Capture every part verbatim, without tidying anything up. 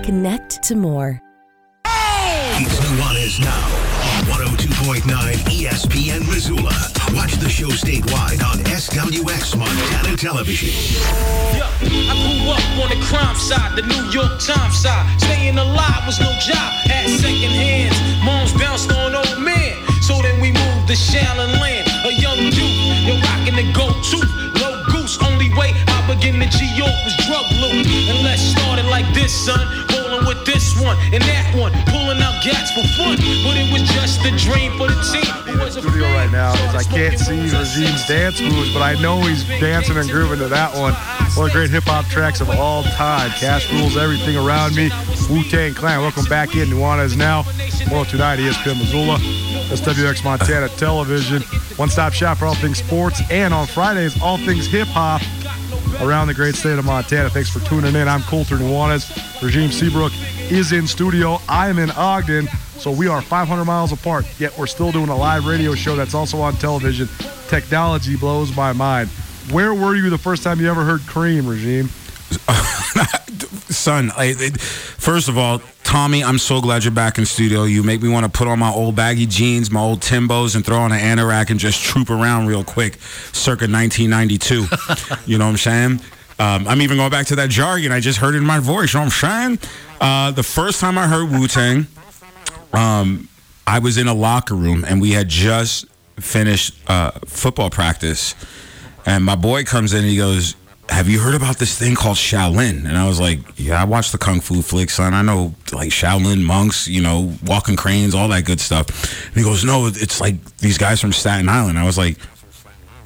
Connect to more. It's Nuanez Now on one oh two point nine E S P N Missoula. Watch the show statewide on S W X Montana Television. Yo, I grew up on the crime side, the New York Times side. Staying alive was no job. Had second hands. Moms bounced on old men. So then we moved to Shaolin land. A young dude, you're rocking the go-to. Low goose, only way I began to G O was drug loot. And let's start. Like this, son, rolling with this one and that one, pulling out gats for fun, but it was just a dream for the team. In the studio right now is I can't see Regime's dance moves, but I know he's dancing and grooving to that one. One of the great hip-hop tracks of all time. Cash Rules Everything Around Me, Wu-Tang Clan. Welcome back in. Nuanez Now, one oh two point nine E S P N Missoula, S W X Montana Television. One-stop shop for all things sports, and on Fridays, all things hip-hop around the great state of Montana. Thanks for tuning in. I'm Colter Nuanez. Regime Seabrook is in studio. I'm in Ogden, so we are five hundred miles apart, yet we're still doing a live radio show that's also on television. Technology blows my mind. Where were you the first time you ever heard Cream, Regime? Son, I, it, first of all, Tommy, I'm so glad you're back in studio. You make me want to put on my old baggy jeans, my old Timbos, and throw on an anorak and just troop around real quick, circa nineteen ninety-two. You know what I'm saying? Um, I'm even going back to that jargon I just heard in my voice. You know what I'm saying? Uh, the first time I heard Wu-Tang, um, I was in a locker room, and we had just finished uh, football practice. And my boy comes in, and he goes, "Have you heard about this thing called Shaolin?" And I was like, "Yeah, I watched the Kung Fu flicks, son. I know, like, Shaolin monks, you know, walking cranes, all that good stuff." And he goes, "No, it's like these guys from Staten Island." I was like,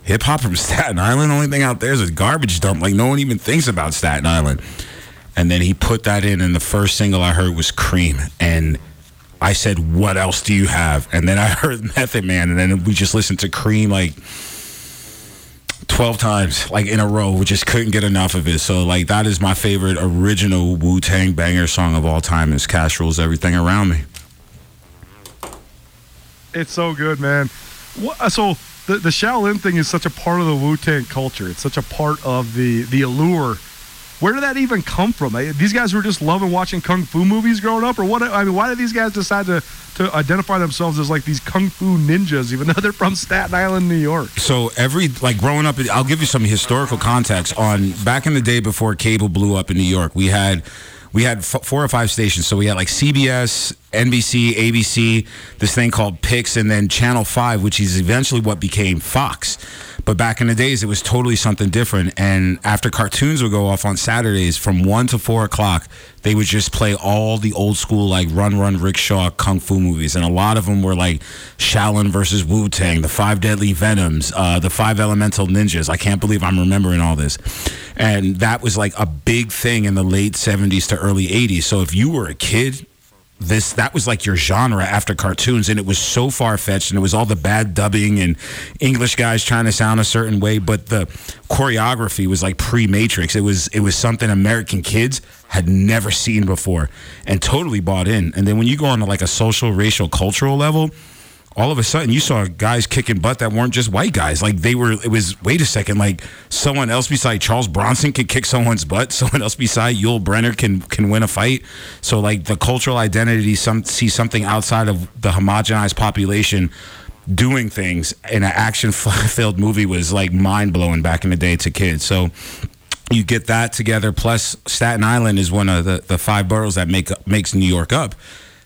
hip-hop from Staten Island? The only thing out there is a garbage dump. Like, no one even thinks about Staten Island. And then he put that in, and the first single I heard was Cream. And I said, "What else do you have?" And then I heard Method Man, and then we just listened to Cream, like, twelve times, like, in a row. We just couldn't get enough of it. So, like, that is my favorite original Wu-Tang banger song of all time, is Cash Rules Everything Around Me. It's so good, man. What, so, the, the Shaolin thing is such a part of the Wu-Tang culture. It's such a part of the, the allure. Where did that even come from? These guys were just loving watching Kung Fu movies growing up? Or what? I mean, why did these guys decide to, to identify themselves as, like, these Kung Fu ninjas, even though they're from Staten Island, New York? So every, like, growing up, I'll give you some historical context. On back in the day before cable blew up in New York, we had... We had f- four or five stations. So we had, like, C B S, N B C, A B C, this thing called P I X, and then Channel five, which is eventually what became Fox. But back in the days, it was totally something different. And after cartoons would go off on Saturdays from one to four o'clock, they would just play all the old school, like, Run Run Rickshaw Kung Fu movies. And a lot of them were, like, Shaolin versus Wu-Tang, The Five Deadly Venoms, uh, The Five Elemental Ninjas. I can't believe I'm remembering all this. And that was, like, a big thing in the late seventies to early eighties. So if you were a kid, this that was like your genre after cartoons, and it was so far-fetched, and it was all the bad dubbing and English guys trying to sound a certain way, but the choreography was like pre-Matrix. It was it was something American kids had never seen before and totally bought in. And then when you go on to like a social, racial, cultural level, all of a sudden you saw guys kicking butt that weren't just white guys. Like they were, it was, wait a second, like someone else beside Charles Bronson can kick someone's butt. Someone else beside Yul Brynner can, can win a fight. So like the cultural identity, some see something outside of the homogenized population doing things in an action filled movie was like mind blowing back in the day to kids. So you get that together. Plus Staten Island is one of the, the five boroughs that make makes New York up.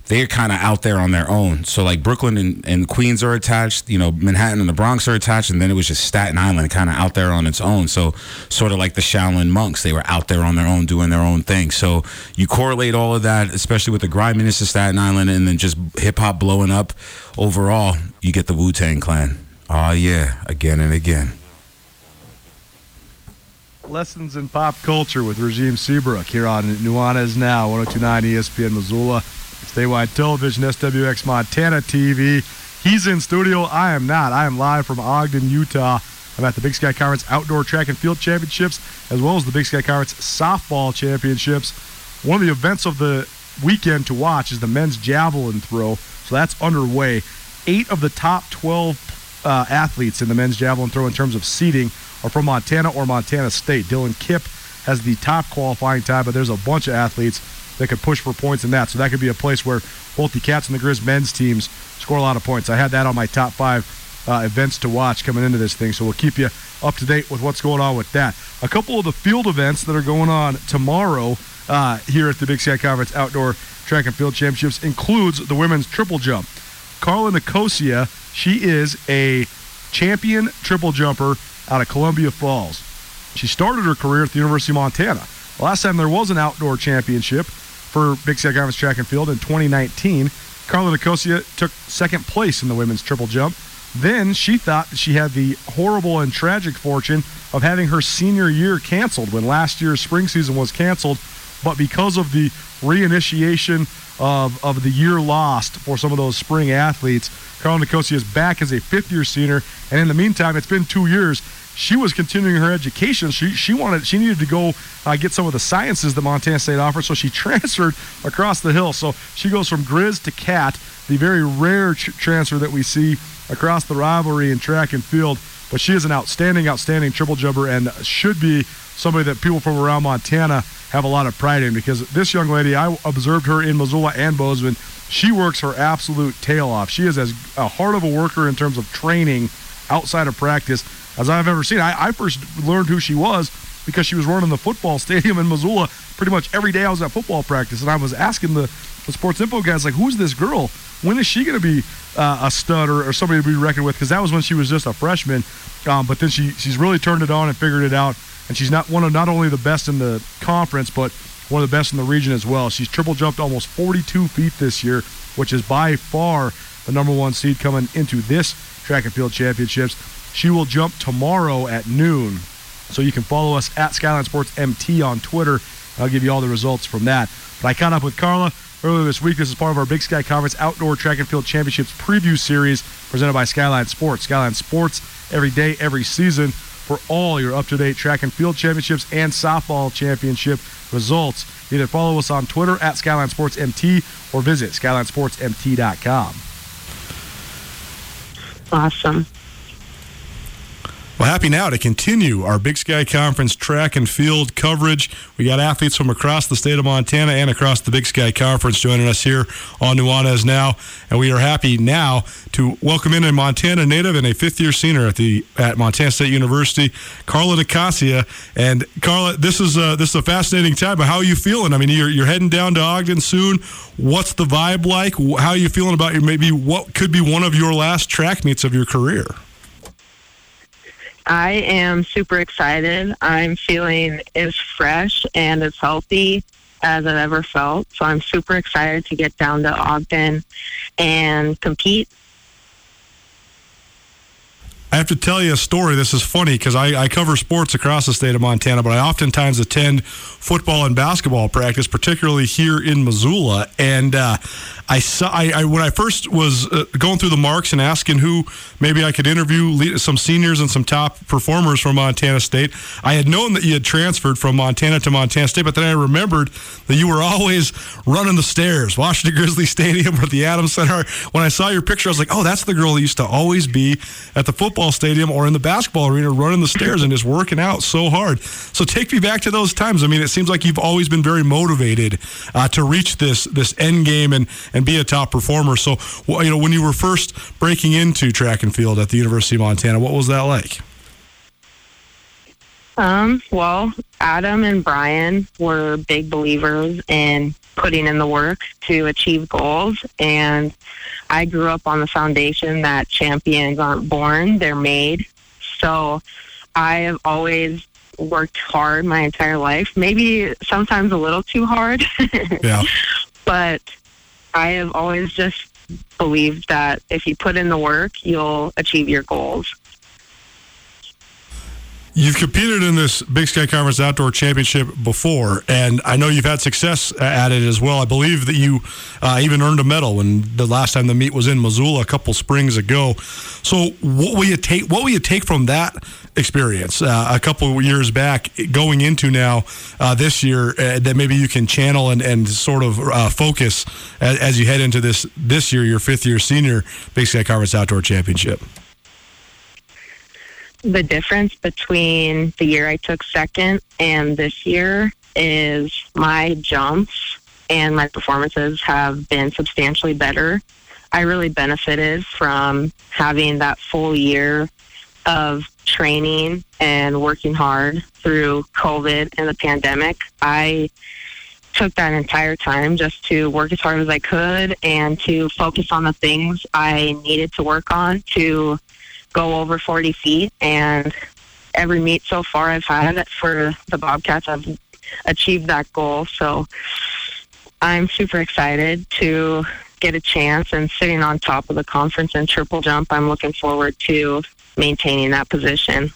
They're kind of out there on their own. So, like, Brooklyn and, and Queens are attached, you know, Manhattan and the Bronx are attached, and then it was just Staten Island kind of out there on its own. So, sort of like the Shaolin monks, they were out there on their own doing their own thing. So, you correlate all of that, especially with the griminess of Staten Island and then just hip-hop blowing up. Overall, you get the Wu-Tang Clan. Oh, yeah, again and again. Lessons in Pop Culture with Regime Seabrook here on Nuanez Now, one oh two point nine E S P N Missoula. Statewide Television, S W X Montana T V. He's in studio. I am not. I am live from Ogden, Utah. I'm at the Big Sky Conference Outdoor Track and Field Championships, as well as the Big Sky Conference Softball Championships. One of the events of the weekend to watch is the men's javelin throw, so that's underway. Eight of the top twelve uh, athletes in the men's javelin throw in terms of seeding are from Montana or Montana State. Dylan Kipp has the top qualifying time, but there's a bunch of athletes that could push for points in that. So that could be a place where both the Cats and the Grizz men's teams score a lot of points. I had that on my top five uh, events to watch coming into this thing. So we'll keep you up to date with what's going on with that. A couple of the field events that are going on tomorrow uh, here at the Big Sky Conference Outdoor Track and Field Championships includes the women's triple jump. Carla Nicosia, she is a champion triple jumper out of Columbia Falls. She started her career at the University of Montana. Last time there was an outdoor championship for Big Sky Conference Track and Field in twenty nineteen, Carla Nicosia took second place in the women's triple jump. Then she thought that she had the horrible and tragic fortune of having her senior year canceled when last year's spring season was canceled. But because of the reinitiation of, of the year lost for some of those spring athletes, Carla Nicosia is back as a fifth-year senior. And in the meantime, it's been two years. She was continuing her education. She she wanted she needed to go uh, get some of the sciences that Montana State offers, so she transferred across the hill. So she goes from Grizz to Cat, the very rare tr- transfer that we see across the rivalry in track and field. But she is an outstanding, outstanding triple jumper and should be somebody that people from around Montana have a lot of pride in, because this young lady, I observed her in Missoula and Bozeman. She works her absolute tail off. She is as a hard of a worker in terms of training outside of practice as I've ever seen. I, I first learned who she was because she was running the football stadium in Missoula pretty much every day I was at football practice, and I was asking the, the Sports Info guys, like, who's this girl? When is she going to be uh, a stud or, or somebody to be reckoned with? Because that was when she was just a freshman, um, but then she she's really turned it on and figured it out, and she's not one of not only the best in the conference, but one of the best in the region as well. She's triple jumped almost forty-two feet this year, which is by far the number one seed coming into this track and field championships. She will jump tomorrow at noon. So you can follow us at Skyline Sports M T on Twitter. I'll give you all the results from that. But I caught up with Carla earlier this week. This is part of our Big Sky Conference Outdoor Track and Field Championships preview series presented by Skyline Sports. Skyline Sports, every day, every season, for all your up-to-date track and field championships and softball championship results. Either follow us on Twitter at Skyline Sports M T or visit Skyline Sports M T dot com. Awesome. Well, happy now to continue our Big Sky Conference track and field coverage. We got athletes from across the state of Montana and across the Big Sky Conference joining us here on Nuanez Now. And we are happy now to welcome in a Montana native and a fifth-year senior at the at Montana State University, Carla Nicosia. And, Carla, this is a, this is a fascinating time. But how are you feeling? I mean, you're, you're heading down to Ogden soon. What's the vibe like? How are you feeling about your, maybe what could be one of your last track meets of your career? I am super excited. I'm feeling as fresh and as healthy as I've ever felt. So I'm super excited to get down to Ogden and compete. I have to tell you a story. This is funny because I, I cover sports across the state of Montana, but I oftentimes attend football and basketball practice, particularly here in Missoula. And uh, I saw I, I when I first was uh, going through the marks and asking who maybe I could interview, some seniors and some top performers from Montana State, I had known that you had transferred from Montana to Montana State, but then I remembered that you were always running the stairs, Washington Grizzly Stadium or the Adams Center. When I saw your picture, I was like, oh, that's the girl that used to always be at the football stadium or in the basketball arena running the stairs and just working out so hard. So take me back to those times. I mean, it seems like you've always been very motivated uh, to reach this this end game and, and be a top performer. So, you know, when you were first breaking into track and field at the University of Montana, what was that like? Um, well, Adam and Brian were big believers in putting in the work to achieve goals. And I grew up on the foundation that champions aren't born, they're made. So I have always worked hard my entire life, maybe sometimes a little too hard. Yeah. But I have always just believed that if you put in the work, you'll achieve your goals. You've competed in this Big Sky Conference Outdoor Championship before, and I know you've had success at it as well. I believe that you uh, even earned a medal when the last time the meet was in Missoula a couple springs ago. So what will you take, what will you take from that experience uh, a couple of years back going into now uh, this year uh, that maybe you can channel and, and sort of uh, focus as, as you head into this, this year, your fifth-year senior Big Sky Conference Outdoor Championship? The difference between the year I took second and this year is my jumps and my performances have been substantially better. I really benefited from having that full year of training and working hard through COVID and the pandemic. I took that entire time just to work as hard as I could and to focus on the things I needed to work on to go over forty feet, and every meet so far I've had for the Bobcats, I've achieved that goal. So I'm super excited to get a chance, and sitting on top of the conference in triple jump, I'm looking forward to maintaining that position.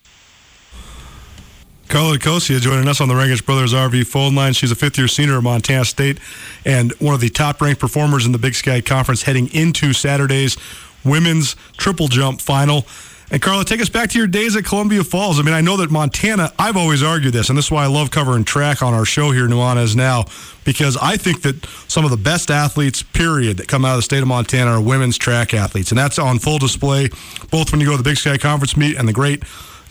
Carla Nicosia joining us on the Rangish Brothers R V phone line. She's a fifth-year senior at Montana State and one of the top-ranked performers in the Big Sky Conference heading into Saturday's women's triple jump final. And Carla, take us back to your days at Columbia Falls. I mean, I know that Montana, I've always argued this, and this is why I love covering track on our show here, Nuanez Now, because I think that some of the best athletes, period, that come out of the state of Montana are women's track athletes. And that's on full display, both when you go to the Big Sky Conference meet and the great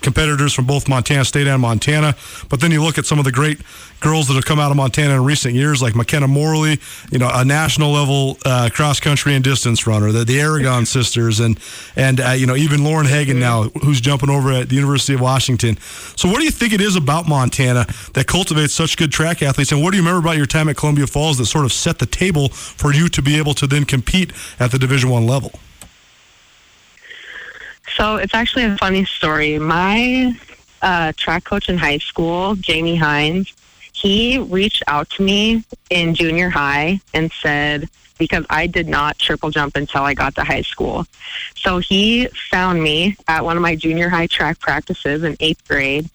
competitors from both Montana State and Montana. But then you look at some of the great girls that have come out of Montana in recent years, like McKenna Morley, you know, a national level uh, cross country and distance runner, the, the Aragon sisters, and, and uh, you know, even Lauren Hagan now, who's jumping over at the University of Washington. So what do you think it is about Montana that cultivates such good track athletes? And what do you remember about your time at Columbia Falls that sort of set the table for you to be able to then compete at the Division I level? So it's actually a funny story. My uh, track coach in high school, Jamie Hines, he reached out to me in junior high and said, because I did not triple jump until I got to high school. So he found me at one of my junior high track practices in eighth grade,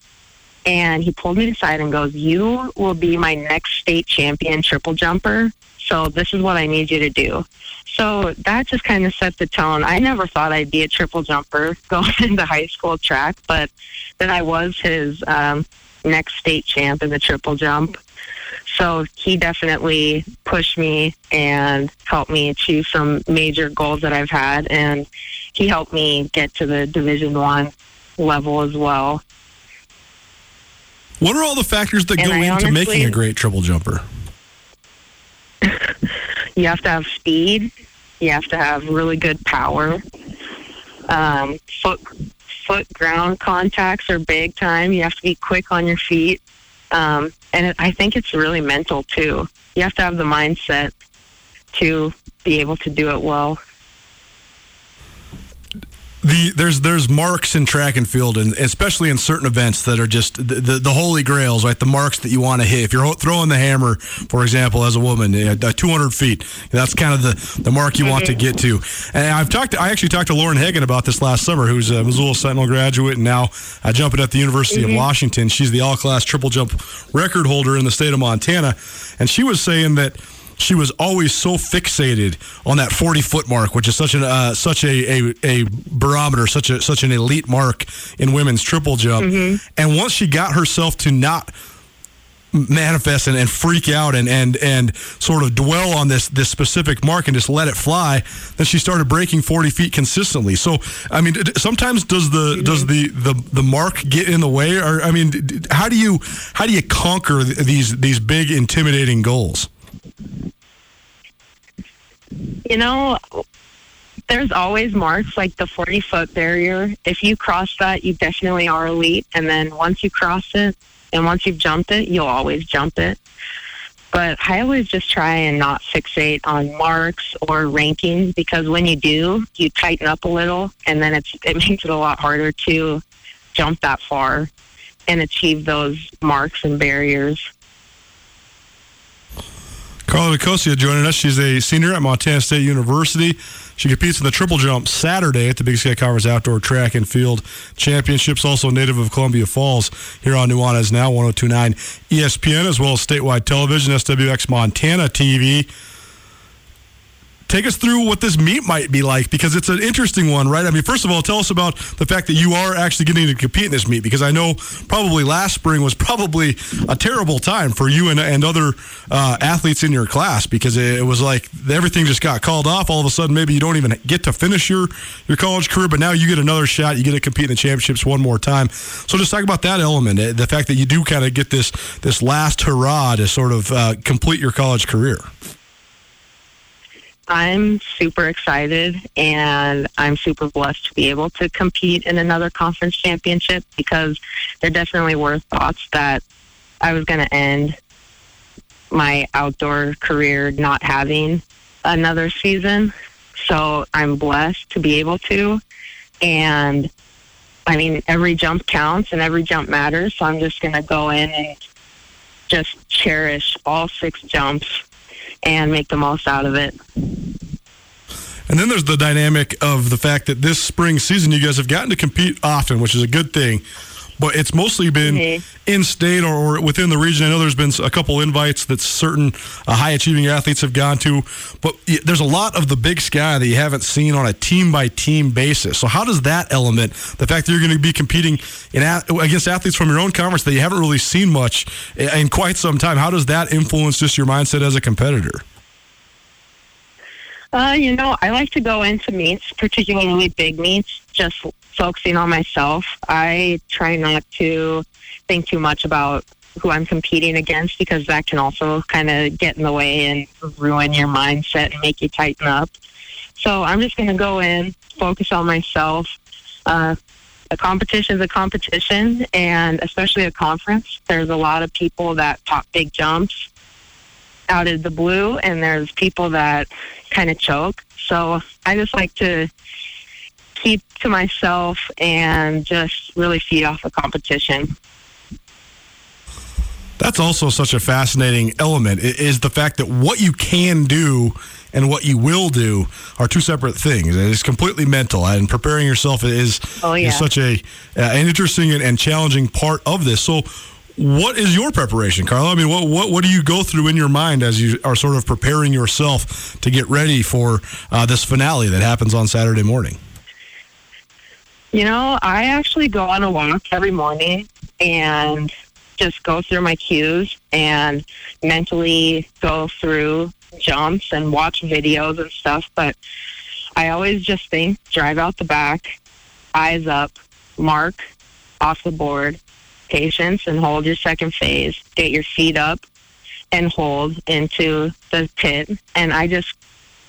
and he pulled me aside and goes, you will be my next state champion triple jumper. So this is what I need you to do. So that just kind of set the tone. I never thought I'd be a triple jumper going into high school track, but then I was his um, next state champ in the triple jump. So he definitely pushed me and helped me achieve some major goals that I've had. And he helped me get to the Division I level as well. What are all the factors that and go I into honestly, making a great triple jumper? You have to have speed. You have to have really good power. Um, foot foot ground contacts are big time. You have to be quick on your feet. Um, and it, I think it's really mental, too. You have to have the mindset to be able to do it well. The there's there's marks in track and field, and especially in certain events that are just the the, the holy grails, right? The marks that you want to hit. If you're throwing the hammer, for example, as a woman, you know, two hundred feet, that's kind of the, the mark you want to get to. And I've talked to, I actually talked to Lauren Hagan about this last summer, who's a Missoula Sentinel graduate and now uh, jumping at the University mm-hmm. of Washington. She's the all-class triple jump record holder in the state of Montana, and she was saying that she was always so fixated on that forty-foot mark, which is such an uh, such a, a a barometer, such a such an elite mark in women's triple jump. Mm-hmm. And once she got herself to not manifest and, and freak out and, and and sort of dwell on this this specific mark and just let it fly, then she started breaking forty feet consistently. So, I mean, sometimes does the mm-hmm. does the, the, the mark get in the way? Or I mean, how do you how do you conquer these these big intimidating goals? You know, there's always marks like the forty-foot barrier. If you cross that, you definitely are elite. And then once you cross it, and once you've jumped it, you'll always jump it. But I always just try and not fixate on marks or rankings, because when you do, you tighten up a little, and then it's it makes it a lot harder to jump that far and achieve those marks and barriers. Carla Nicosia joining us. She's a senior at Montana State University. She competes in the triple jump Saturday at the Big Sky Conference Outdoor Track and Field Championships, also native of Columbia Falls, here on Nuanez Now, one oh two point nine E S P N, as well as statewide television, S W X Montana T V. Take us through what this meet might be like, because it's an interesting one, right? I mean, first of all, tell us about the fact that you are actually getting to compete in this meet, because I know probably last spring was probably a terrible time for you and, and other uh, athletes in your class, because it was like everything just got called off. All of a sudden, maybe you don't even get to finish your, your college career, but now you get another shot. You get to compete in the championships one more time. So just talk about that element, the fact that you do kind of get this, this last hurrah to sort of uh, complete your college career. I'm super excited, and I'm super blessed to be able to compete in another conference championship, because there definitely were thoughts that I was going to end my outdoor career not having another season. So I'm blessed to be able to. And, I mean, every jump counts and every jump matters, so I'm just going to go in and just cherish all six jumps and make the most out of it. And then there's the dynamic of the fact that this spring season you guys have gotten to compete often, which is a good thing, but it's mostly been mm-hmm. in-state or, or within the region. I know there's been a couple invites that certain uh, high-achieving athletes have gone to, but there's a lot of the Big Sky that you haven't seen on a team-by-team basis. So how does that element, the fact that you're going to be competing in a- against athletes from your own conference that you haven't really seen much in quite some time, how does that influence just your mindset as a competitor? Uh, you know, I like to go into meets, particularly big meets, just focusing on myself. I try not to think too much about who I'm competing against, because that can also kind of get in the way and ruin your mindset and make you tighten up. So I'm just going to go in, focus on myself. Uh, a competition is a competition, and especially a conference. There's a lot of people that pop big jumps out of the blue, and there's people that kind of choke. So I just like to keep to myself and just really feed off the competition. That's also such a fascinating element, is the fact that what you can do and what you will do are two separate things. It's completely mental, and preparing yourself is, oh, yeah. is such a uh, an interesting and, and challenging part of this. So what is your preparation, Carla? I mean, what, what what do you go through in your mind as you are sort of preparing yourself to get ready for uh, this finale that happens on Saturday morning? You know, I actually go on a walk every morning and just go through my cues and mentally go through jumps and watch videos and stuff. But I always just think, drive out the back, eyes up, mark off the board, patience, and hold your second phase. Get your feet up and hold into the pit. And I just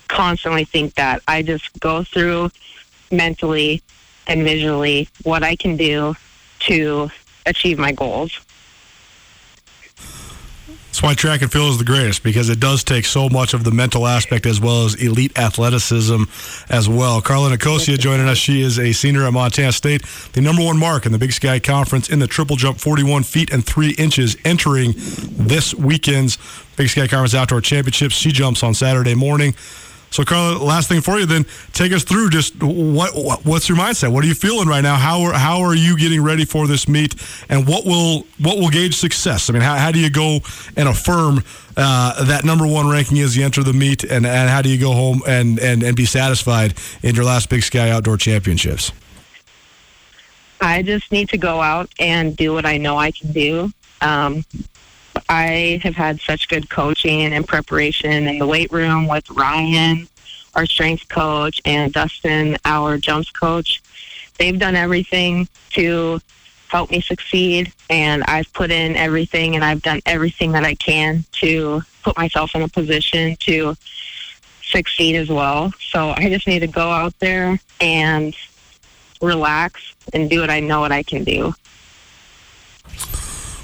constantly think that. I just go through mentally and visually what I can do to achieve my goals. That's why track and field is the greatest, because it does take so much of the mental aspect as well as elite athleticism as well. Carla Nicosia joining us. She is a senior at Montana State, the number one mark in the Big Sky Conference in the triple jump, forty-one feet and three inches, entering this weekend's Big Sky Conference Outdoor Championships. She jumps on Saturday morning. So, Carla, last thing for you then, take us through just what, what what's your mindset? What are you feeling right now? How are how are you getting ready for this meet? And what will what will gauge success? I mean, how, how do you go and affirm uh, that number one ranking as you enter the meet? And, and how do you go home and, and, and be satisfied in your last Big Sky Outdoor Championships? I just need to go out and do what I know I can do. Um I have had such good coaching and preparation in the weight room with Ryan, our strength coach, and Dustin, our jumps coach. They've done everything to help me succeed, and I've put in everything, and I've done everything that I can to put myself in a position to succeed as well. So I just need to go out there and relax and do what I know what I can do.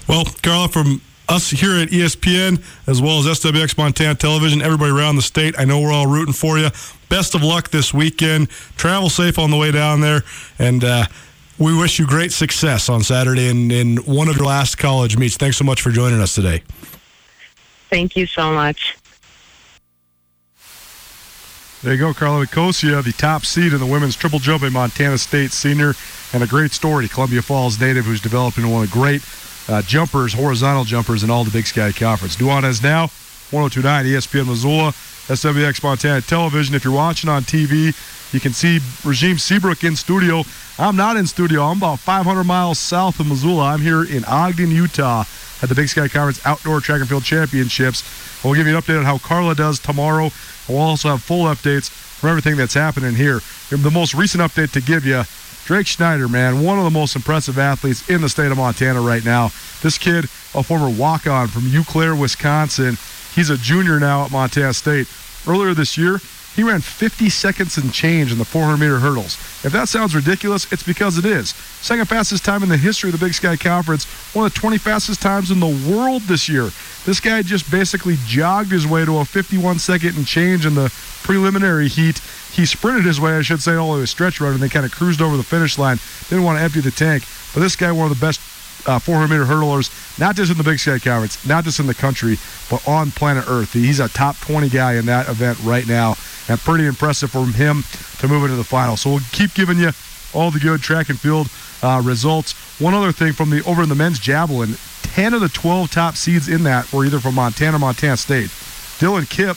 Well, Carla, from us here at E S P N, as well as S W X Montana Television, everybody around the state, I know we're all rooting for you. Best of luck this weekend. Travel safe on the way down there, and uh, we wish you great success on Saturday in, in one of your last college meets. Thanks so much for joining us today. Thank you so much. There you go, Carla Nicosia, the top seed in the women's triple jump, a Montana State senior, and a great story to Columbia Falls native who's developing one of the great Uh, jumpers, horizontal jumpers in all the Big Sky Conference. Nuanez Now, one oh two point nine E S P N Missoula, S W X Montana Television. If you're watching on T V, you can see Regime Seabrook in studio. I'm not in studio. I'm about five hundred miles south of Missoula. I'm here in Ogden, Utah at the Big Sky Conference Outdoor Track and Field Championships. We'll give you an update on how Carla does tomorrow. We'll also have full updates for everything that's happening here. The most recent update to give you, Drake Schneider, man, one of the most impressive athletes in the state of Montana right now. This kid, a former walk-on from Eau Claire, Wisconsin. He's a junior now at Montana State. Earlier this year, he ran fifty seconds and change in the four hundred meter hurdles. If that sounds ridiculous, it's because it is. Second fastest time in the history of the Big Sky Conference, one of the twenty fastest times in the world this year. This guy just basically jogged his way to a fifty-one second and change in the preliminary heat. He sprinted his way, I should say, all the way to stretch run, and they kind of cruised over the finish line. Didn't want to empty the tank. But this guy, one of the best uh, four hundred meter hurdlers, not just in the Big Sky Conference, not just in the country, but on planet Earth. He's a top twenty guy in that event right now, and pretty impressive from him to move into the final. So we'll keep giving you all the good track and field uh, results. One other thing from the over in the men's javelin, ten of the twelve top seeds in that were either from Montana or Montana State. Dylan Kipp,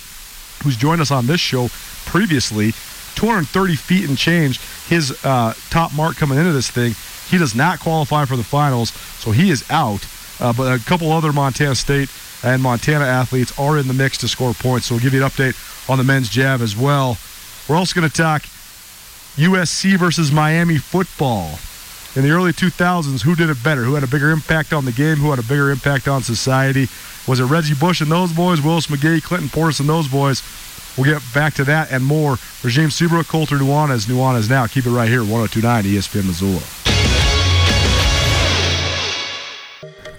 who's joined us on this show previously, two hundred thirty feet and change, his uh, top mark coming into this thing. He does not qualify for the finals, so he is out. Uh, but a couple other Montana State and Montana athletes are in the mix to score points, so we'll give you an update on the men's jab as well. We're also going to talk U S C versus Miami football. In the early two thousands, who did it better? Who had a bigger impact on the game? Who had a bigger impact on society? Was it Reggie Bush and those boys? Willis McGahee, Clinton Portis and those boys? We'll get back to that and more. Regime Seabrook, Colter Nuanez, Nuanez Now. Keep it right here, one oh two point nine E S P N Missoula.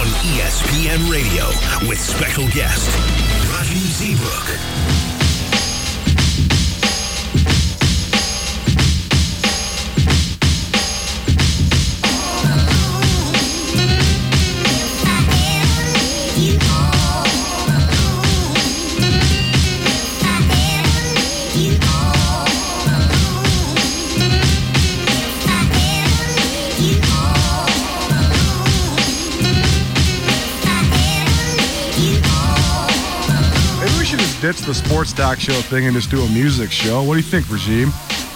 On E S P N Radio with special guest, Reggie Seabrook. Ditch the sports talk show thing and just do a music show. What do you think, Regime?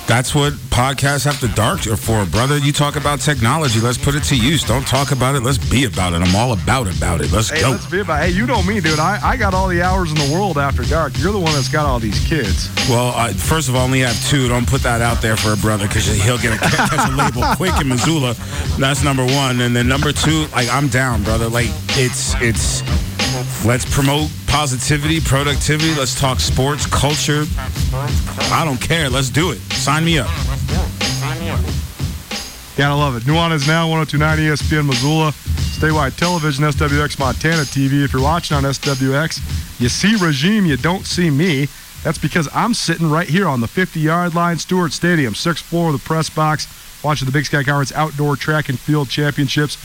That's what podcasts after dark are for, brother. You talk about technology. Let's put it to use. Don't talk about it. Let's be about it. I'm all about about it. Let's hey, go. Let's be about it. Hey, you know me, dude. I, I got all the hours in the world after dark. You're the one that's got all these kids. Well, uh, first of all, I only have two. Don't put that out there for a brother because he'll get a, catch a label quick in Missoula. That's number one. And then number two, like, I'm down, brother. Like, it's it's let's promote positivity, productivity. Let's talk sports, culture. I don't care. Let's do it. Sign me up. Gotta love it. Nuanez Now, one oh two point nine E S P N Missoula, statewide television, S W X Montana T V. If you're watching on S W X, you see Regime, you don't see me. That's because I'm sitting right here on the fifty-yard line, Stewart Stadium, sixth floor of the press box, watching the Big Sky Conference Outdoor Track and Field Championships.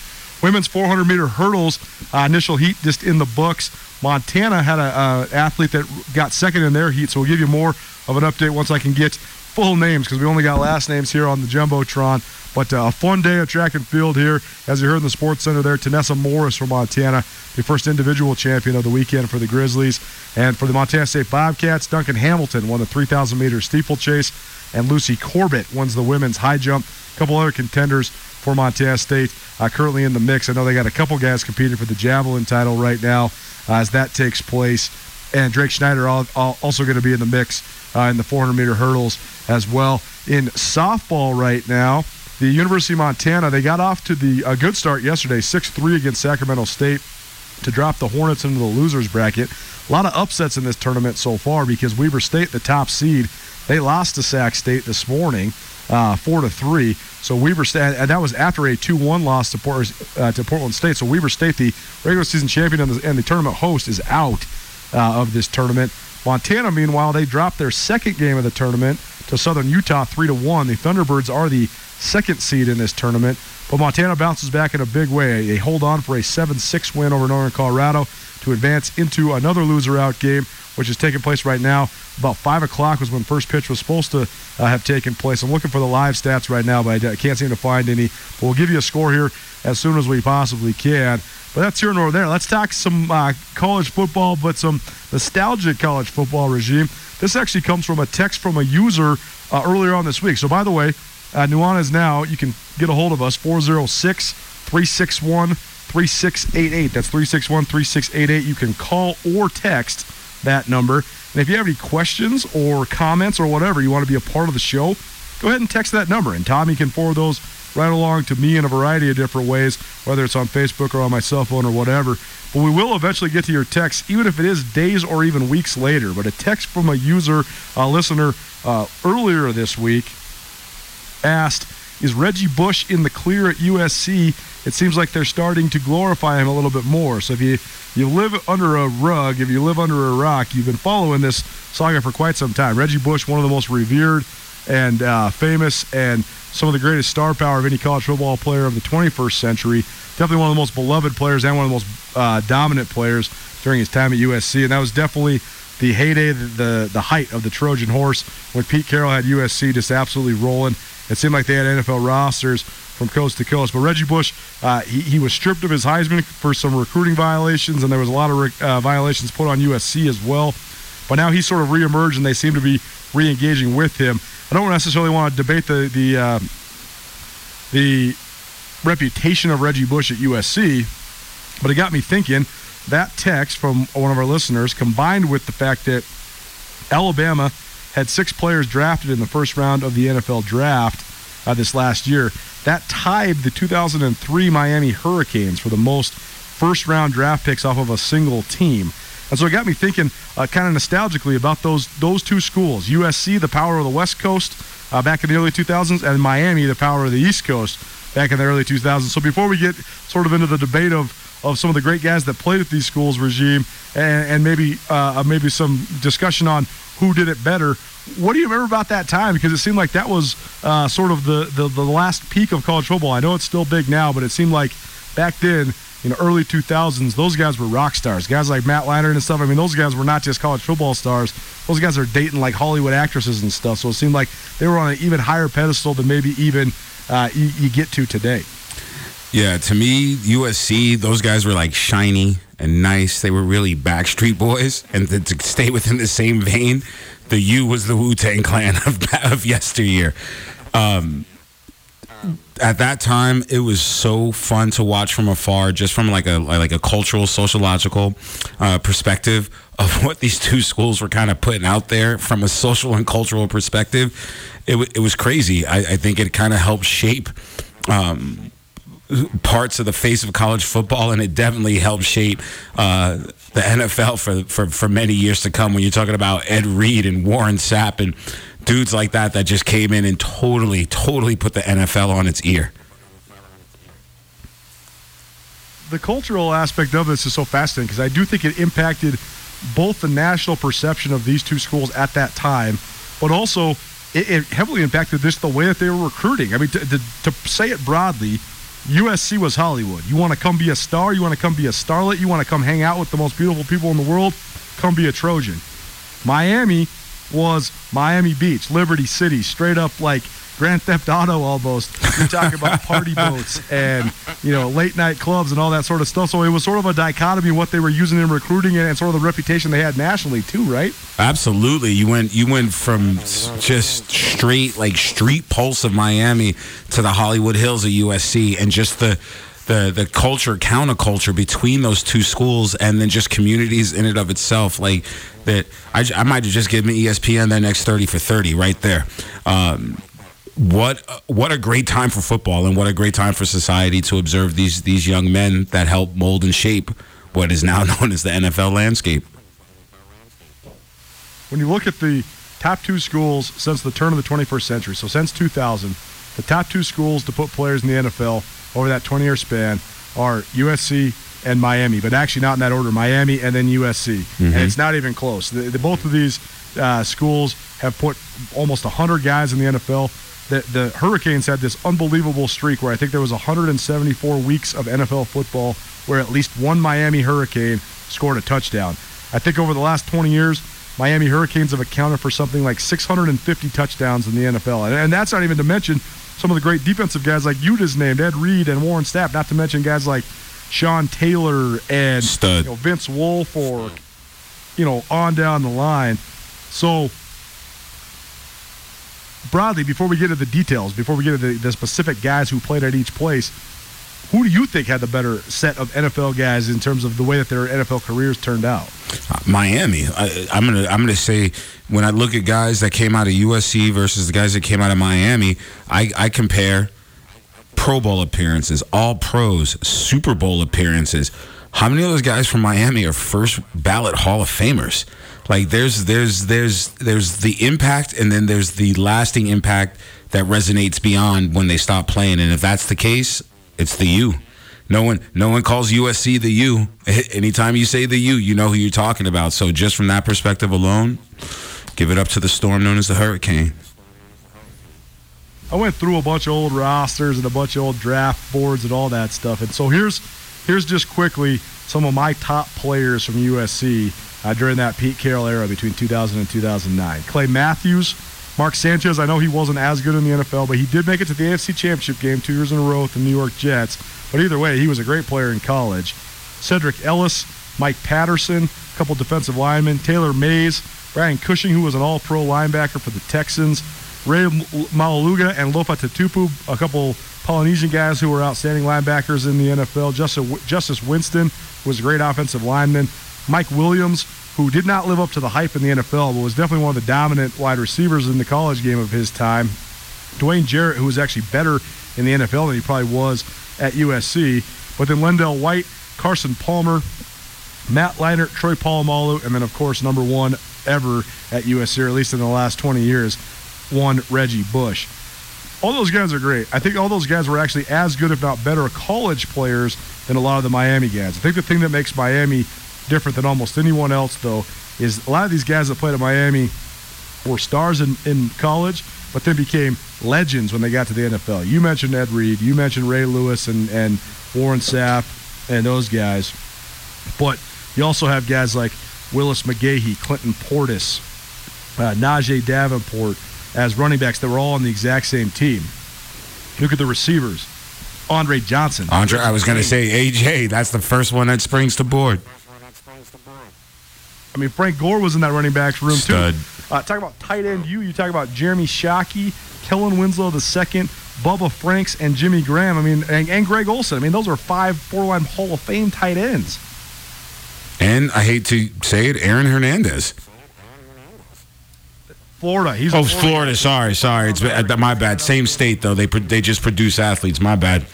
Women's four hundred meter hurdles, uh, initial heat just in the books. Montana had an uh, athlete that got second in their heat, so we'll give you more of an update once I can get full names because we only got last names here on the Jumbotron. But uh, a fun day of track and field here. As you heard in the Sports Center there, Tanessa Morris from Montana, the first individual champion of the weekend for the Grizzlies. And for the Montana State Bobcats, Duncan Hamilton won the three thousand meter steeplechase, and Lucy Corbett wins the women's high jump. A couple other contenders for Montana State uh, currently in the mix. I know they got a couple guys competing for the javelin title right now uh, as that takes place. And Drake Schneider all, all also going to be in the mix uh, in the four hundred meter hurdles as well. In softball right now, the University of Montana, they got off to the a good start yesterday, six three against Sacramento State to drop the Hornets into the losers bracket. A lot of upsets in this tournament so far because Weber State, the top seed, they lost to Sac State this morning. Uh, four to three. So Weber State, and that was after a two one loss to, Port, uh, to Portland State. So Weber State, the regular season champion and the, and the tournament host, is out uh, of this tournament. Montana, meanwhile, they dropped their second game of the tournament to Southern Utah, three to one. The Thunderbirds are the second seed in this tournament, but Montana bounces back in a big way. They hold on for a seven six win over Northern Colorado to advance into another loser-out game, which is taking place right now. About five o'clock was when first pitch was supposed to uh, have taken place. I'm looking for the live stats right now, but I can't seem to find any. But we'll give you a score here as soon as we possibly can. But that's here and over there. Let's talk some uh, college football, but some nostalgic college football Regime. This actually comes from a text from a user uh, earlier on this week. So, by the way, uh, Nuanez Now, you can get a hold of us, four oh six, three six one, three six eight eight. That's three six one, three six eight eight. You can call or text that number. And if you have any questions or comments or whatever, you want to be a part of the show, go ahead and text that number. And Tommy can forward those right along to me in a variety of different ways, whether it's on Facebook or on my cell phone or whatever. But we will eventually get to your text, even if it is days or even weeks later. But a text from a user, a listener, uh, earlier this week asked, is Reggie Bush in the clear at U S C? It seems like they're starting to glorify him a little bit more. So if you, you live under a rug, if you live under a rock, you've been following this saga for quite some time. Reggie Bush, one of the most revered and uh, famous and some of the greatest star power of any college football player of the twenty-first century. Definitely one of the most beloved players and one of the most uh, dominant players during his time at U S C. And that was definitely the heyday, the, the, the height of the Trojan horse when Pete Carroll had U S C just absolutely rolling. It seemed like they had N F L rosters from coast to coast. But Reggie Bush, uh, he, he was stripped of his Heisman for some recruiting violations, and there was a lot of uh, violations put on U S C as well. But now he's sort of reemerged, and they seem to be re-engaging with him. I don't necessarily want to debate the the, uh, the reputation of Reggie Bush at U S C, but it got me thinking. That text from one of our listeners, combined with the fact that Alabama had six players drafted in the first round of the N F L draft uh, this last year, that tied the two thousand three Miami Hurricanes for the most first-round draft picks off of a single team. And so it got me thinking uh, kind of nostalgically about those those two schools, U S C, the power of the West Coast uh, back in the early two thousands, and Miami, the power of the East Coast back in the early two thousands. So before we get sort of into the debate of of some of the great guys that played at these schools, Regime, and, and maybe uh, maybe some discussion on who did it better. What do you remember about that time? Because it seemed like that was uh, sort of the, the, the last peak of college football. I know it's still big now, but it seemed like back then, in the early two thousands, those guys were rock stars. Guys like Matt Leinart and stuff. I mean, those guys were not just college football stars. Those guys are dating like Hollywood actresses and stuff. So it seemed like they were on an even higher pedestal than maybe even uh, you, you get to today. Yeah, to me, U S C, those guys were like shiny and nice. They were really Backstreet Boys. And to, to stay within the same vein, The U was the Wu-Tang Clan of, of yesteryear. Um, at that time, it was so fun to watch from afar, just from like a like a cultural, sociological uh, perspective of what these two schools were kind of putting out there from a social and cultural perspective. It w- it was crazy. I, I think it kind of helped shape um, parts of the face of college football, and it definitely helped shape uh, the N F L for, for, for many years to come. When you're talking about Ed Reed and Warren Sapp and dudes like that that just came in and totally, totally put the N F L on its ear. The cultural aspect of this is so fascinating because I do think it impacted both the national perception of these two schools at that time, but also it, it heavily impacted this the way that they were recruiting. I mean, to, to, to say it broadly, U S C was Hollywood. You want to come be a star? You want to come be a starlet? You want to come hang out with the most beautiful people in the world? Come be a Trojan. Miami was Miami Beach, Liberty City, straight up like Grand Theft Auto almost. You're talking about party boats and, you know, late night clubs and all that sort of stuff. So it was sort of a dichotomy what they were using in recruiting and sort of the reputation they had nationally too, right? Absolutely. You went you went from just straight like street pulse of Miami to the Hollywood Hills of U S C, and just the the the culture, counterculture between those two schools, and then just communities in and of itself. Like that, I, I might have just given E S P N that next thirty for thirty right there. Um, what what a great time for football, and what a great time for society to observe these these young men that help mold and shape what is now known as the N F L landscape. When you look at the top two schools since the turn of the twenty-first century, so since two thousand, the top two schools to put players in the N F L over that twenty-year span are U S C and Miami, but actually not in that order, Miami and then U S C. Mm-hmm. And it's not even close. The, the, both of these uh, schools have put almost one hundred guys in the N F L. The, the Hurricanes had this unbelievable streak where I think there was one hundred seventy-four weeks of N F L football where at least one Miami Hurricane scored a touchdown. I think over the last twenty years, Miami Hurricanes have accounted for something like six hundred fifty touchdowns in the N F L. And, and that's not even to mention some of the great defensive guys like Uta's named, Ed Reed and Warren Sapp, not to mention guys like Sean Taylor and you know, Vince Wolf, or you know, on down the line. So broadly, before we get to the details, before we get to the, the specific guys who played at each place, who do you think had the better set of N F L guys in terms of the way that their N F L careers turned out? Uh, Miami. I, I'm gonna I'm gonna say, when I look at guys that came out of U S C versus the guys that came out of Miami, I, I compare Pro Bowl appearances, All Pros, Super Bowl appearances. How many of those guys from Miami are first ballot Hall of Famers? Like there's there's there's there's the impact, and then there's the lasting impact that resonates beyond when they stop playing. And if that's the case, it's the U. No one, no one calls U S C the U. Anytime you say the U, you know who you're talking about. So just from that perspective alone, give it up to the storm known as the Hurricane. I went through a bunch of old rosters and a bunch of old draft boards and all that stuff. And so here's, here's just quickly some of my top players from U S C uh, during that Pete Carroll era between two thousand and two thousand nine. Clay Matthews. Mark Sanchez, I know he wasn't as good in the N F L, but he did make it to the A F C Championship game two years in a row with the New York Jets. But either way, he was a great player in college. Cedric Ellis, Mike Patterson, a couple defensive linemen, Taylor Mays, Brian Cushing, who was an all-pro linebacker for the Texans, Ray Malaluga and Lofa Tatupu, a couple Polynesian guys who were outstanding linebackers in the N F L. Justice Winston, who was a great offensive lineman, Mike Williams, who did not live up to the hype in the N F L, but was definitely one of the dominant wide receivers in the college game of his time. Dwayne Jarrett, who was actually better in the N F L than he probably was at U S C. But then Lendell White, Carson Palmer, Matt Leinart, Troy Polamalu, and then, of course, number one ever at U S C, or at least in the last twenty years, one Reggie Bush. All those guys are great. I think all those guys were actually as good, if not better, college players than a lot of the Miami guys. I think the thing that makes Miami different than almost anyone else, though, is a lot of these guys that played at Miami were stars in, in college, but then became legends when they got to the N F L. You mentioned Ed Reed. You mentioned Ray Lewis and, and Warren Sapp and those guys. But you also have guys like Willis McGahee, Clinton Portis, uh, Najee Davenport as running backs that were all on the exact same team. Look at the receivers. Andre Johnson. Andre, I was going to say A J. That's the first one that springs to board. I mean, Frank Gore was in that running back's room, Stud. too. Uh, talk about tight end you. You talk about Jeremy Shockey, Kellen Winslow the second, Bubba Franks, and Jimmy Graham. I mean, and, and Greg Olson. I mean, those are five four-line Hall of Fame tight ends. And I hate to say it, Aaron Hernandez. Florida. He's oh, Florida. Florida. Sorry, sorry. It's my bad. Same state though. They they just produce athletes. My bad.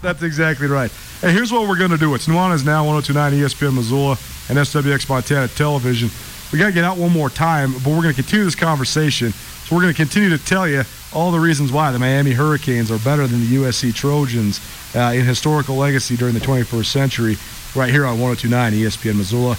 That's exactly right. And here's what we're going to do. It's Nuanez Now, one oh two point nine E S P N Missoula and S W X Montana Television. We got to get out one more time, but we're going to continue this conversation. So we're going to continue to tell you all the reasons why the Miami Hurricanes are better than the U S C Trojans uh, in historical legacy during the twenty-first century right here on one oh two point nine E S P N Missoula.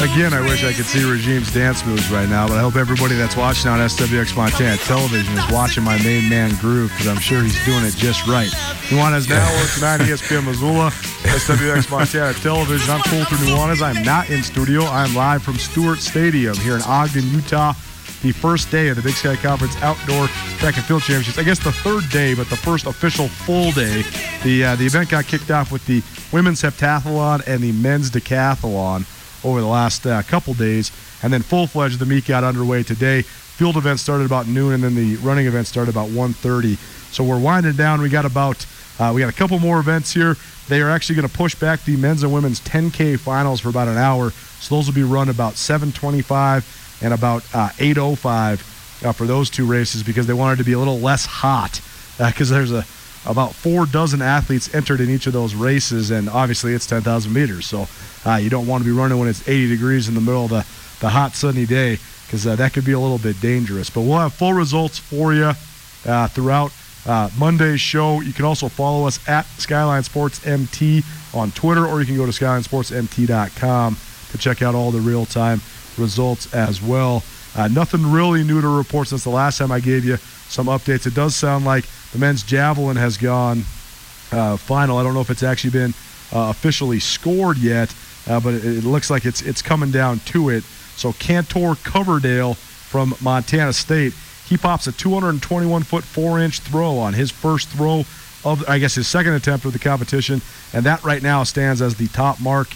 Again, I wish I could see Regime's dance moves right now, but I hope everybody that's watching on S W X Montana Television is watching my main man groove, because I'm sure he's doing it just right. Nuanez Now, one oh two point nine E S P N Missoula, S W X Montana Television. I'm Colter Nuanez. I'm not in studio. I'm live from Stewart Stadium here in Ogden, Utah. The first day of the Big Sky Conference Outdoor Track and Field Championships. I guess the third day, but the first official full day. The, uh, the event got kicked off with the women's heptathlon and the men's decathlon over the last uh, couple days, and then full-fledged the meet got underway today. Field events started about noon, and then the running event started about one thirty. So we're winding down. We got about uh, we got a couple more events here. They are actually going to push back the men's and women's ten K finals for about an hour. So those will be run about seven twenty-five and about uh, eight oh five uh, for those two races, because they wanted to be a little less hot, because uh, there's a about four dozen athletes entered in each of those races, and obviously it's ten thousand meters. So uh, you don't want to be running when it's eighty degrees in the middle of the, the hot, sunny day, because uh, that could be a little bit dangerous. But we'll have full results for you uh, throughout uh, Monday's show. You can also follow us at Skyline Sports M T on Twitter, or you can go to Skyline Sports M T dot com to check out all the real-time results as well. Uh, nothing really new to report since the last time I gave you some updates. It does sound like the men's javelin has gone uh, final. I don't know if it's actually been uh, officially scored yet, uh, but it, it looks like it's it's coming down to it. So Cantor Coverdale from Montana State, he pops a two twenty-one foot four inch throw on his first throw of, I guess, his second attempt of the competition, and that right now stands as the top mark.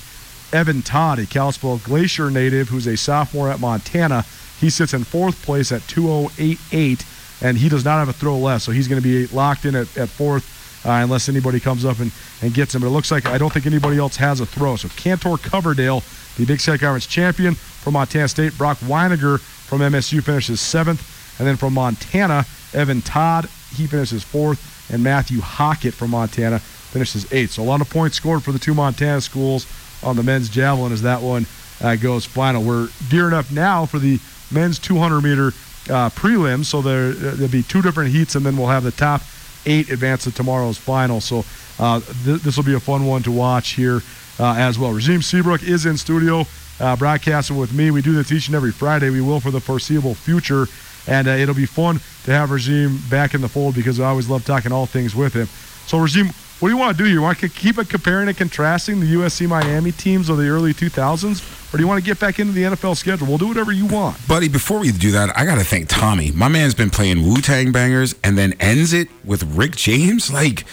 Evan Todd, a Kalispell Glacier native who's a sophomore at Montana, he sits in fourth place at two oh eight eight. And he does not have a throw left, so he's going to be locked in at, at fourth uh, unless anybody comes up and, and gets him. But it looks like I don't think anybody else has a throw. So Cantor Coverdale, the Big Sky Conference champion from Montana State. Brock Weiniger from M S U finishes seventh. And then from Montana, Evan Todd, he finishes fourth. And Matthew Hockett from Montana finishes eighth. So a lot of points scored for the two Montana schools on the men's javelin as that one uh, goes final. We're gearing up now for the men's two hundred meter Uh, prelims, so there, there'll be two different heats, and then we'll have the top eight advance to tomorrow's final. So uh, th- this will be a fun one to watch here uh, as well. Regime Seabrook is in studio uh, broadcasting with me. We do this each and every Friday. We will for the foreseeable future, and uh, it'll be fun to have Regime back in the fold, because I always love talking all things with him. So Regime, what do you want to do here? You want to keep it comparing and contrasting the U S C Miami teams of the early two thousands, or do you want to get back into the N F L schedule? We'll do whatever you want. Buddy, before we do that, I got to thank Tommy. My man's been playing Wu-Tang bangers and then ends it with Rick James. Like,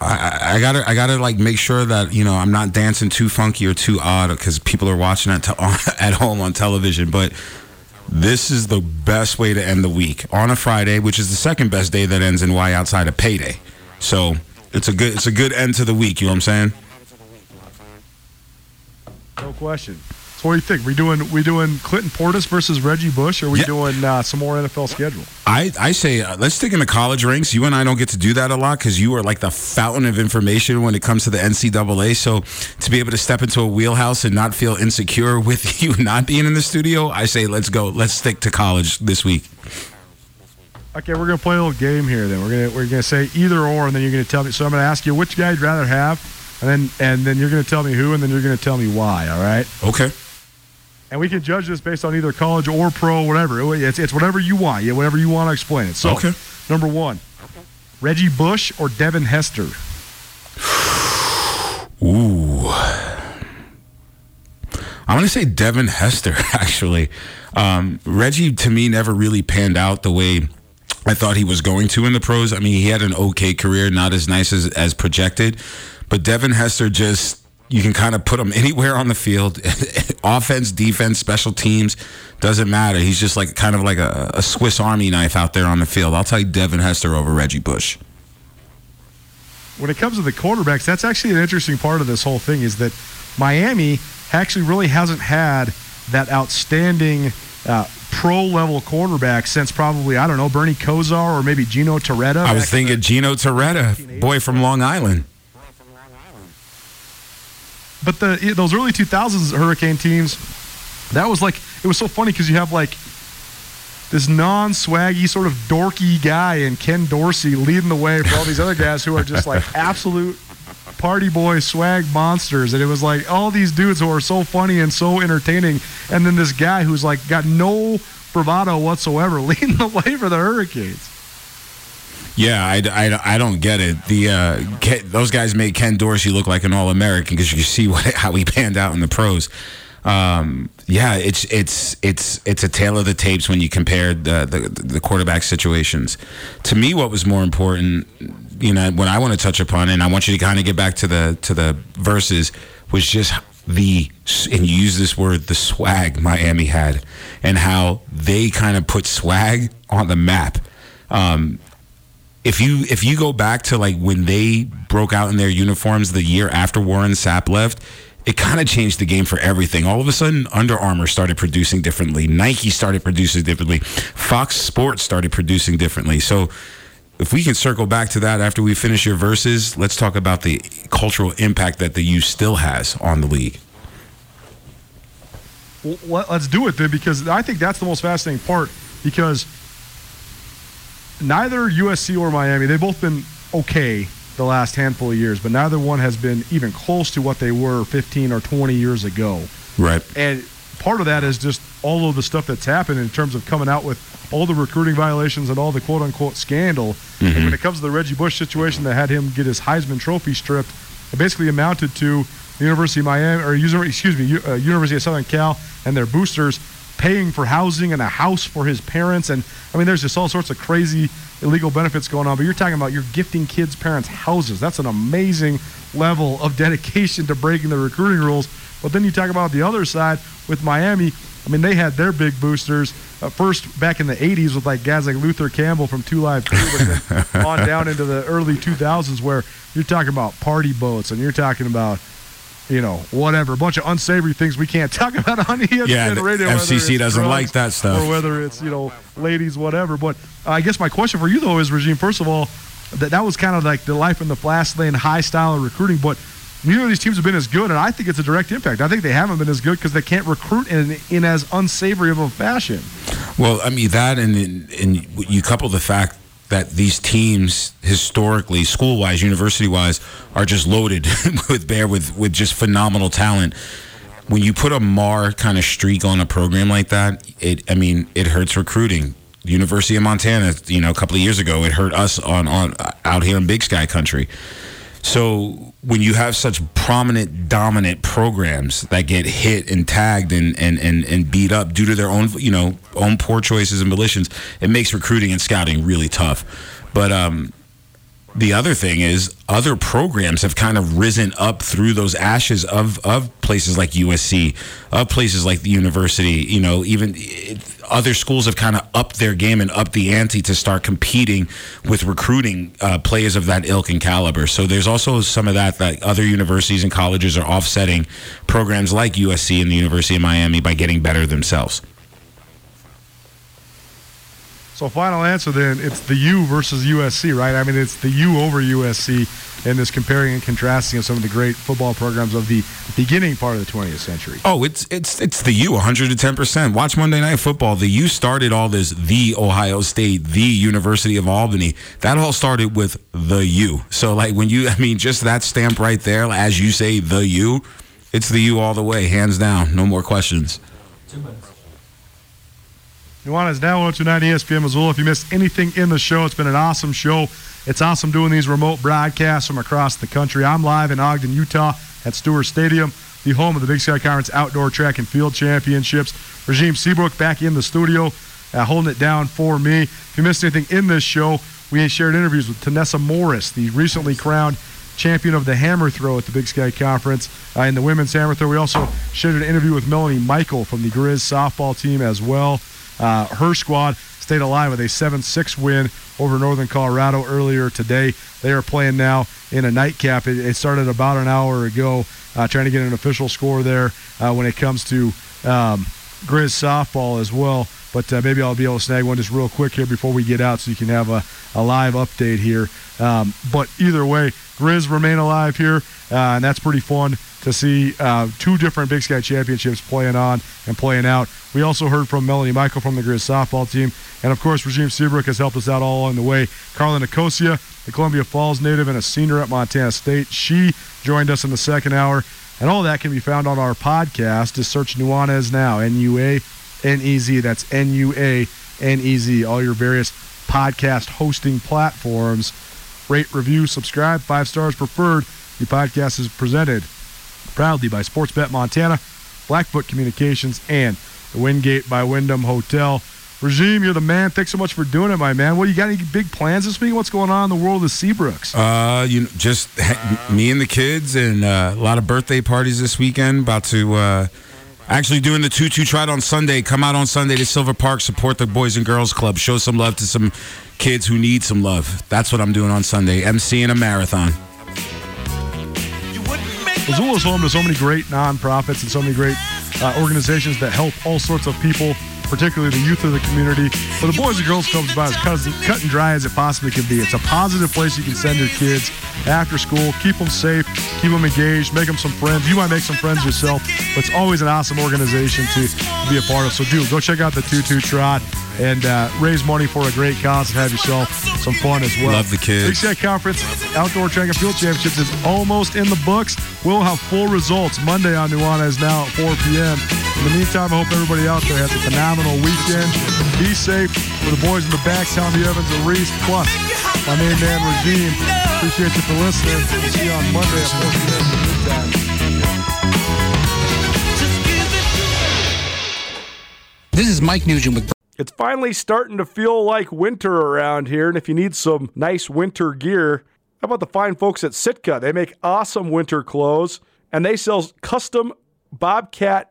I, I gotta, I gotta like make sure that, you know, I'm not dancing too funky or too odd because people are watching at, te- at home on television. But this is the best way to end the week on a Friday, which is the second best day that ends in Y outside of payday. So it's a good, it's a good end to the week. You know what I'm saying? No question. So what do you think? We doing we doing Clinton Portis versus Reggie Bush, or are we yeah. doing uh, some more N F L schedule? I, I say uh, let's stick in the college ranks. You and I don't get to do that a lot because you are like the fountain of information when it comes to the N C double A. So to be able to step into a wheelhouse and not feel insecure with you not being in the studio, I say let's go. Let's stick to college this week. Okay, we're gonna play a little game here. Then we're gonna we're gonna say either or, and then you're gonna tell me. So I'm gonna ask you which guy you'd rather have, and then and then you're gonna tell me who, and then you're gonna tell me why. All right? Okay. And we can judge this based on either college or pro, whatever. It's it's whatever you want. Yeah, whatever you want to explain it. So, okay. Number one, Reggie Bush or Devin Hester? Ooh. I'm going to say Devin Hester, actually. Um, Reggie, to me, never really panned out the way I thought he was going to in the pros. I mean, he had an okay career, not as nice as, as projected. But Devin Hester just... You can kind of put him anywhere on the field, offense, defense, special teams, doesn't matter. He's just like kind of like a, a Swiss Army knife out there on the field. I'll take Devin Hester over Reggie Bush. When it comes to the quarterbacks, that's actually an interesting part of this whole thing is that Miami actually really hasn't had that outstanding uh, pro-level quarterback since probably, I don't know, Bernie Kosar or maybe Gino Toretta. I was thinking Gino Toretta, boy from Long Island. But the those early two thousands Hurricane teams, that was like, it was so funny because you have like this non-swaggy sort of dorky guy and Ken Dorsey leading the way for all these other guys who are just like absolute party boy swag monsters. And it was like all these dudes who are so funny and so entertaining. And then this guy who's like got no bravado whatsoever leading the way for the Hurricanes. Yeah, I, I, I don't get it. The uh, Ken, those guys made Ken Dorsey look like an All-American because you see what, how he panned out in the pros. Um, yeah, it's it's it's it's a tale of the tapes when you compare the, the the quarterback situations. To me, what was more important, you know, what I want to touch upon, and I want you to kind of get back to the to the verses, was just the, and you use this word, the swag Miami had, and how they kind of put swag on the map. Um, If you if you go back to like when they broke out in their uniforms the year after Warren Sapp left, it kind of changed the game for everything. All of a sudden, Under Armour started producing differently. Nike started producing differently. Fox Sports started producing differently. So if we can circle back to that after we finish your verses, let's talk about the cultural impact that the U still has on the league. Well, let's do it then, because I think that's the most fascinating part, because neither U S C or Miami, they've both been okay the last handful of years, but neither one has been even close to what they were fifteen or twenty years ago. Right. And part of that is just all of the stuff that's happened in terms of coming out with all the recruiting violations and all the quote-unquote scandal. Mm-hmm. And when it comes to the Reggie Bush situation that had him get his Heisman Trophy stripped, it basically amounted to the University of Miami, or excuse me, University of Southern Cal and their boosters paying for housing and a house for his parents. And I mean, there's just all sorts of crazy illegal benefits going on, but you're talking about you're gifting kids' parents houses. That's an amazing level of dedication to breaking the recruiting rules. But then you talk about the other side with Miami. I mean, they had their big boosters uh, first back in the eighties with like guys like Luther Campbell from Two Live Crew, but then on down into the early two thousands where you're talking about party boats and you're talking about, you know, whatever, a bunch of unsavory things we can't talk about on E S P N yeah, the radio. F C C doesn't like that stuff. Or whether it's, you know, ladies, whatever. But uh, I guess my question for you, though, is, Regime, first of all, that, that was kind of like the life in the fast lane, high style of recruiting. But neither of these teams have been as good, and I think it's a direct impact. I think they haven't been as good because they can't recruit in, in as unsavory of a fashion. Well, I mean, that and, and you couple the fact that these teams historically, school-wise, university-wise, are just loaded with bear with, with just phenomenal talent. When you put a mar kind of streak on a program like that, it I mean, it hurts recruiting. University of Montana, you know, a couple of years ago, it hurt us on, on out here in Big Sky country. So when you have such prominent, dominant programs that get hit and tagged and, and, and, and beat up due to their own, you know, own poor choices and volitions, it makes recruiting and scouting really tough. But um, the other thing is other programs have kind of risen up through those ashes of, of places like U S C, of places like the university. You know, even other schools have kind of upped their game and upped the ante to start competing with recruiting uh, players of that ilk and caliber. So there's also some of that, that other universities and colleges are offsetting programs like U S C and the University of Miami by getting better themselves. So final answer then, it's the U versus U S C, right? I mean, it's the U over U S C in this comparing and contrasting of some of the great football programs of the beginning part of the twentieth century. Oh, it's it's it's the U, one hundred ten percent. Watch Monday Night Football. The U started all this, the Ohio State, the University of Albany. That all started with the U. So, like, when you, I mean, just that stamp right there, as you say, the U, it's the U all the way, hands down. No more questions. Two minutes. Nuanez Now, one oh two point nine E S P N Missoula. If you missed anything in the show, it's been an awesome show. It's awesome doing these remote broadcasts from across the country. I'm live in Ogden, Utah at Stewart Stadium, the home of the Big Sky Conference Outdoor Track and Field Championships. Regime Seabrook back in the studio, uh, holding it down for me. If you missed anything in this show, we shared interviews with Tanessa Morris, the recently crowned champion of the hammer throw at the Big Sky Conference uh, in the women's hammer throw. We also shared an interview with Melanie Michael from the Grizz softball team as well. Uh, her squad stayed alive with a seven six win over Northern Colorado earlier today. They are playing now in a nightcap. It, it started about an hour ago, uh, trying to get an official score there uh, when it comes to um, Grizz softball as well. But uh, maybe I'll be able to snag one just real quick here before we get out so you can have a, a live update here. Um, but either way, Grizz remain alive here, uh, and that's pretty fun to see uh, two different Big Sky championships playing on and playing out. We also heard from Melanie Michael from the Grizz softball team. And, of course, Regime Seabrook has helped us out all along the way. Carla Nicosia, the Columbia Falls native and a senior at Montana State, she joined us in the second hour. And all that can be found on our podcast. Just search Nuanez Now, N U A N E Z. That's N U A N E Z. All your various podcast hosting platforms. Rate, review, subscribe, five stars preferred. The podcast is presented proudly by Sportsbet Montana, Blackfoot Communications, and the Wingate by Wyndham Hotel. Regime, you're the man. Thanks so much for doing it, my man. What, you got any big plans this week? What's going on in the world of Seabrooks? Uh, you know, just uh, me and the kids, and uh, a lot of birthday parties this weekend. About to uh, actually doing the two two Tried on Sunday. Come out on Sunday to Silver Park, support the Boys and Girls Club, show some love to some kids who need some love. That's what I'm doing on Sunday, emceeing a marathon. Missoula's home to so many great nonprofits and so many great uh, organizations that help all sorts of people, particularly the youth of the community. But the Boys and Girls Club is about as cut, cut and dry as it possibly can be. It's a positive place you can send your kids after school, keep them safe, keep them engaged, make them some friends. You might make some friends yourself, but it's always an awesome organization to be a part of. So do go check out the two two Trot and uh, raise money for a great cause and have yourself some fun as well. Love the kids. Big Sky Conference Outdoor Track and Field Championships is almost in the books. We'll have full results Monday on Nuanez Now at four p.m. In the meantime, I hope everybody out there has a phenomenal weekend. Be safe for the boys in the back, Tommy Evans and Reese, plus my main man, Regime. Appreciate you for listening. We'll see you on Monday at four p.m. In the meantime. This is Mike Nugent with... It's finally starting to feel like winter around here, and if you need some nice winter gear, how about the fine folks at Sitka? They make awesome winter clothes, and they sell custom Bobcat